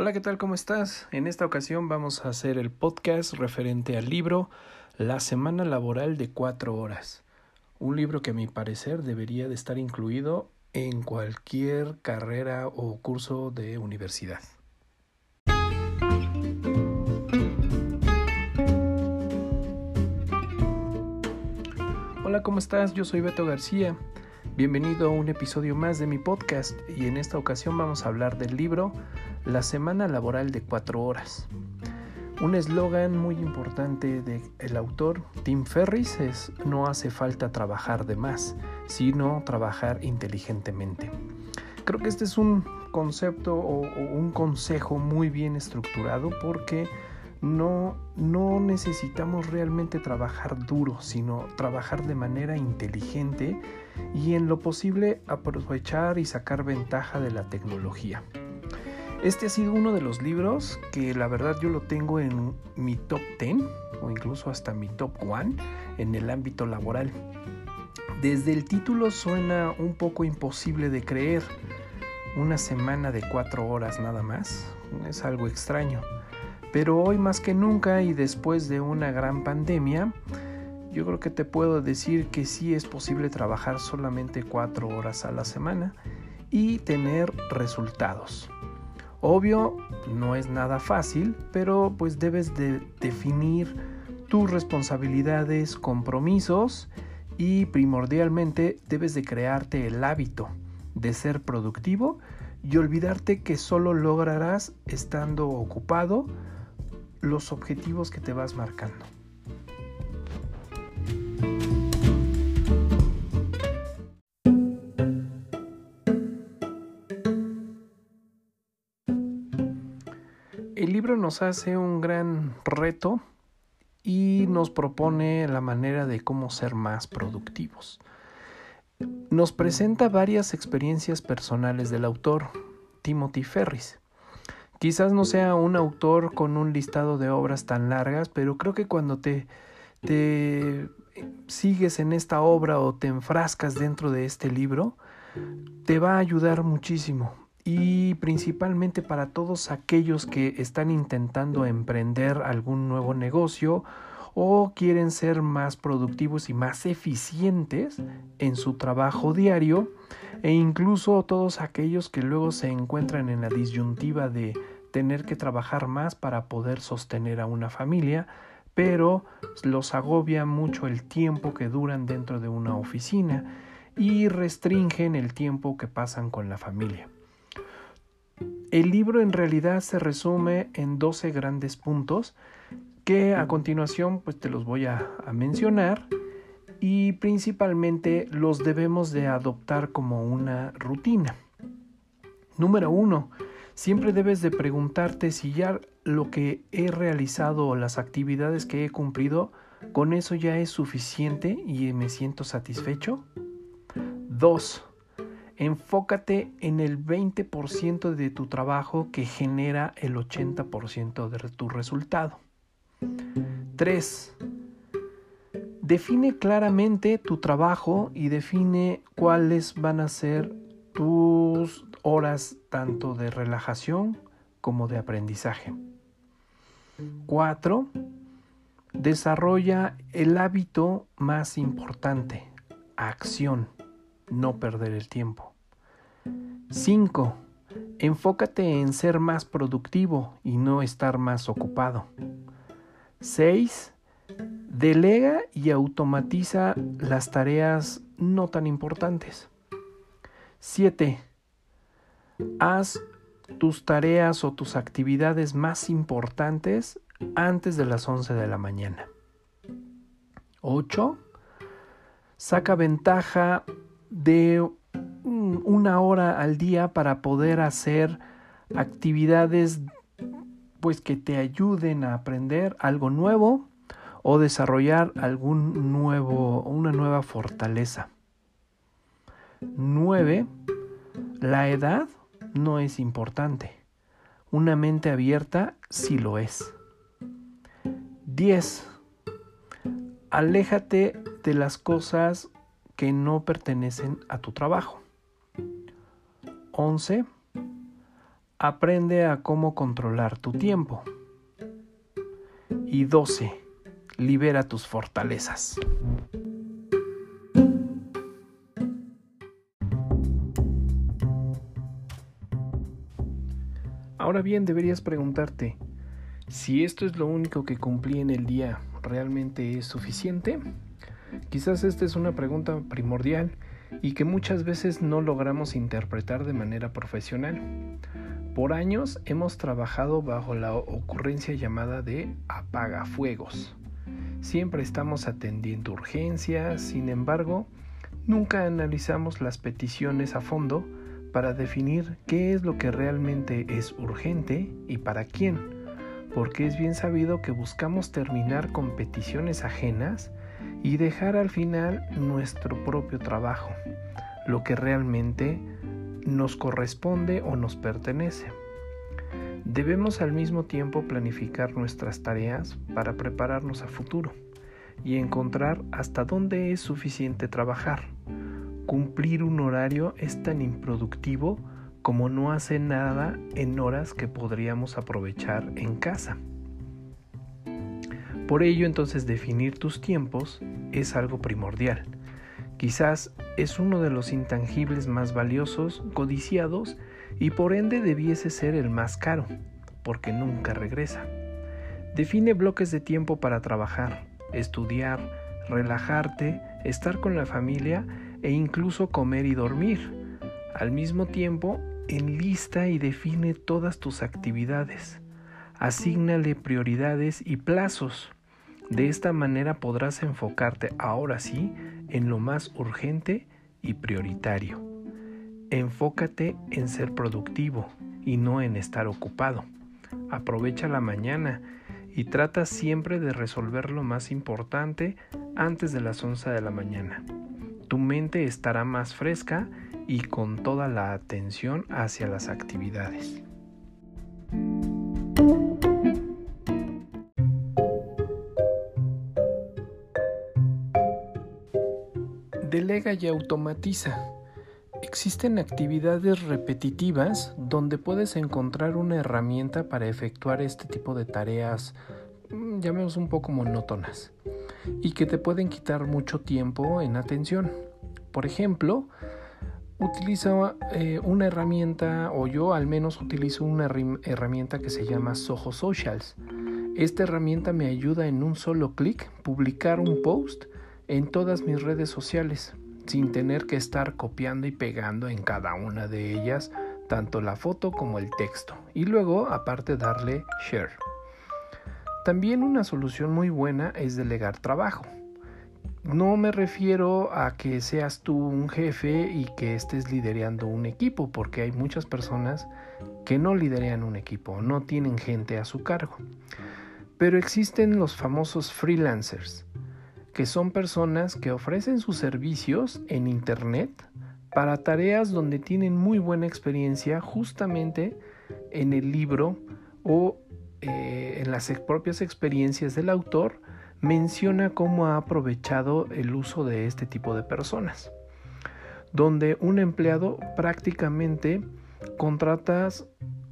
Hola, ¿qué tal? ¿Cómo estás? En esta ocasión vamos a hacer el podcast referente al libro La Semana Laboral de 4 Horas. Un libro que a mi parecer debería de estar incluido en cualquier carrera o curso de universidad. Hola, ¿cómo estás? Yo soy Beto García. Bienvenido a un episodio más de mi podcast y en esta ocasión vamos a hablar del libro La Semana Laboral de 4 Horas. Un eslogan muy importante del autor Tim Ferriss es: no hace falta trabajar de más, sino trabajar inteligentemente. Creo que este es un concepto o un consejo muy bien estructurado porque no necesitamos realmente trabajar duro, sino trabajar de manera inteligente y en lo posible aprovechar y sacar ventaja de la tecnología. Este ha sido uno de los libros que la verdad yo lo tengo en mi top 10 o incluso hasta mi top 1 en el ámbito laboral. Desde el título suena un poco imposible de creer. Una semana de 4 horas nada más. Es algo extraño. Pero hoy más que nunca y después de una gran pandemia, yo creo que te puedo decir que sí es posible trabajar solamente 4 horas a la semana y tener resultados. Obvio, no es nada fácil, pero pues debes de definir tus responsabilidades, compromisos y primordialmente debes de crearte el hábito de ser productivo y olvidarte que solo lograrás estando ocupado los objetivos que te vas marcando. El libro nos hace un gran reto y nos propone la manera de cómo ser más productivos. Nos presenta varias experiencias personales del autor, Timothy Ferriss. Quizás no sea un autor con un listado de obras tan largas, pero creo que cuando te sigues en esta obra o te enfrascas dentro de este libro, te va a ayudar muchísimo. Y principalmente para todos aquellos que están intentando emprender algún nuevo negocio o quieren ser más productivos y más eficientes en su trabajo diario, e incluso todos aquellos que luego se encuentran en la disyuntiva de tener que trabajar más para poder sostener a una familia, pero los agobia mucho el tiempo que duran dentro de una oficina y restringen el tiempo que pasan con la familia. El libro en realidad se resume en 12 grandes puntos que a continuación pues te los voy a mencionar y principalmente los debemos de adoptar como una rutina. Número 1. Siempre debes de preguntarte si ya lo que he realizado o las actividades que he cumplido, con eso ya es suficiente y me siento satisfecho. 2. Enfócate en el 20% de tu trabajo que genera el 80% de tu resultado. 3. Define claramente tu trabajo y define cuáles van a ser tus horas tanto de relajación como de aprendizaje. 4. Desarrolla el hábito más importante, acción. No perder el tiempo. 5. Enfócate en ser más productivo y no estar más ocupado. 6. Delega y automatiza las tareas no tan importantes. 7. Haz tus tareas o tus actividades más importantes antes de las 11 de la mañana. 8. Saca ventaja de una hora al día para poder hacer actividades pues que te ayuden a aprender algo nuevo o desarrollar una nueva fortaleza. 9. La edad no es importante. Una mente abierta sí lo es. 10. Aléjate de las cosas que no pertenecen a tu trabajo. 11. Aprende a cómo controlar tu tiempo. Y 12. Libera tus fortalezas. Ahora bien, deberías preguntarte, si esto es lo único que cumplí en el día, ¿realmente es suficiente? Quizás esta es una pregunta primordial y que muchas veces no logramos interpretar de manera profesional. Por años hemos trabajado bajo la ocurrencia llamada de apagafuegos. Siempre estamos atendiendo urgencias, sin embargo, nunca analizamos las peticiones a fondo para definir qué es lo que realmente es urgente y para quién, porque es bien sabido que buscamos terminar con peticiones ajenas y dejar al final nuestro propio trabajo, lo que realmente nos corresponde o nos pertenece. Debemos al mismo tiempo planificar nuestras tareas para prepararnos a futuro y encontrar hasta dónde es suficiente trabajar. Cumplir un horario es tan improductivo como no hacer nada en horas que podríamos aprovechar en casa. Por ello, entonces, definir tus tiempos es algo primordial. Quizás es uno de los intangibles más valiosos, codiciados y por ende debiese ser el más caro, porque nunca regresa. Define bloques de tiempo para trabajar, estudiar, relajarte, estar con la familia e incluso comer y dormir. Al mismo tiempo, enlista y define todas tus actividades. Asígnale prioridades y plazos. De esta manera podrás enfocarte ahora sí en lo más urgente y prioritario. Enfócate en ser productivo y no en estar ocupado. Aprovecha la mañana y trata siempre de resolver lo más importante antes de las 11 de la mañana. Tu mente estará más fresca y con toda la atención hacia las actividades. Delega y automatiza. Existen actividades repetitivas donde puedes encontrar una herramienta para efectuar este tipo de tareas, llamemos un poco monótonas, y que te pueden quitar mucho tiempo en atención. Por ejemplo, utiliza una herramienta, o yo al menos utilizo una herramienta que se llama Soho Socials. Esta herramienta me ayuda en un solo clic publicar un post en todas mis redes sociales, sin tener que estar copiando y pegando en cada una de ellas, tanto la foto como el texto, y luego aparte darle share. También una solución muy buena es delegar trabajo. No me refiero a que seas tú un jefe y que estés liderando un equipo, porque hay muchas personas que no lideran un equipo, no tienen gente a su cargo. Pero existen los famosos freelancers, que son personas que ofrecen sus servicios en internet para tareas donde tienen muy buena experiencia justamente en el libro o en las propias experiencias del autor. Menciona cómo ha aprovechado el uso de este tipo de personas, donde un empleado prácticamente contratas,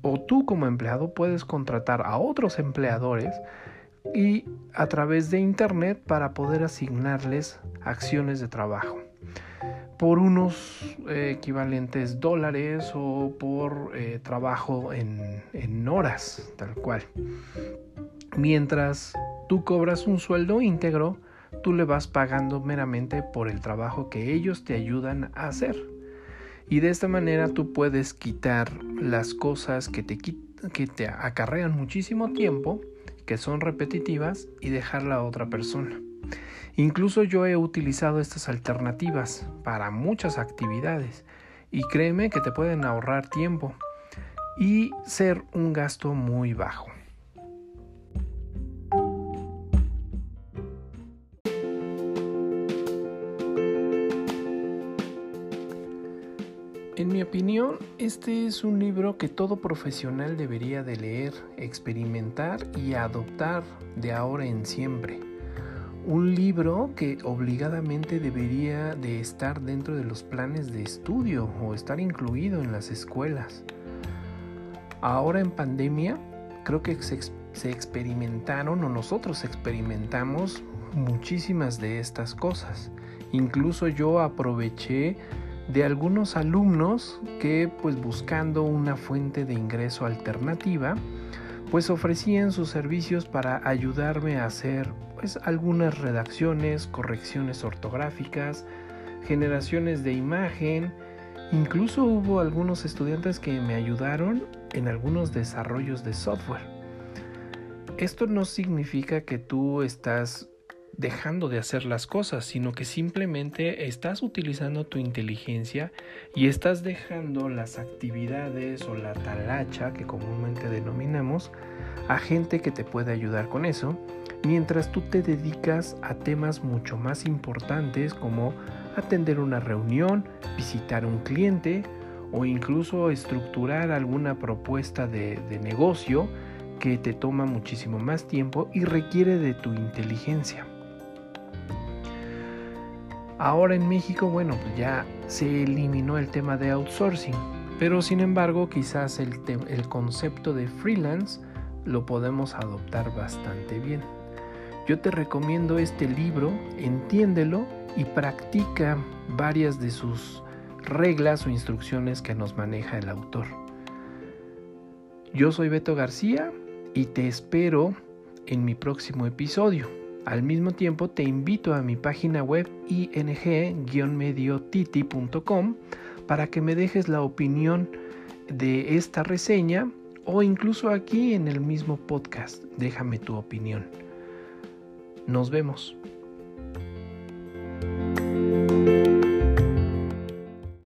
o tú como empleado puedes contratar a otros empleadores y a través de internet para poder asignarles acciones de trabajo por unos equivalentes dólares o por trabajo en horas, tal cual. Mientras tú cobras un sueldo íntegro, tú le vas pagando meramente por el trabajo que ellos te ayudan a hacer. Y de esta manera tú puedes quitar las cosas que te acarrean muchísimo tiempo, que son repetitivas, y dejarla a otra persona. Incluso yo he utilizado estas alternativas para muchas actividades y créeme que te pueden ahorrar tiempo y ser un gasto muy bajo. En mi opinión, este es un libro que todo profesional debería de leer, experimentar y adoptar de ahora en siempre. Un libro que obligadamente debería de estar dentro de los planes de estudio o estar incluido en las escuelas. Ahora en pandemia creo que se experimentaron, o nosotros experimentamos muchísimas de estas cosas. Incluso yo aproveché de algunos alumnos que, pues buscando una fuente de ingreso alternativa, pues ofrecían sus servicios para ayudarme a hacer pues algunas redacciones, correcciones ortográficas, generaciones de imagen. Incluso hubo algunos estudiantes que me ayudaron en algunos desarrollos de software. Esto no significa que tú estás dejando de hacer las cosas, sino que simplemente estás utilizando tu inteligencia y estás dejando las actividades o la talacha que comúnmente denominamos a gente que te puede ayudar con eso, mientras tú te dedicas a temas mucho más importantes como atender una reunión, visitar un cliente o incluso estructurar alguna propuesta de negocio que te toma muchísimo más tiempo y requiere de tu inteligencia. Ahora en México, bueno, pues ya se eliminó el tema de outsourcing, pero sin embargo quizás el concepto de freelance lo podemos adoptar bastante bien. Yo te recomiendo este libro, entiéndelo y practica varias de sus reglas o instrucciones que nos maneja el autor. Yo soy Beto García y te espero en mi próximo episodio. Al mismo tiempo te invito a mi página web ing-mediotiti.com para que me dejes la opinión de esta reseña o incluso aquí en el mismo podcast. Déjame tu opinión. Nos vemos.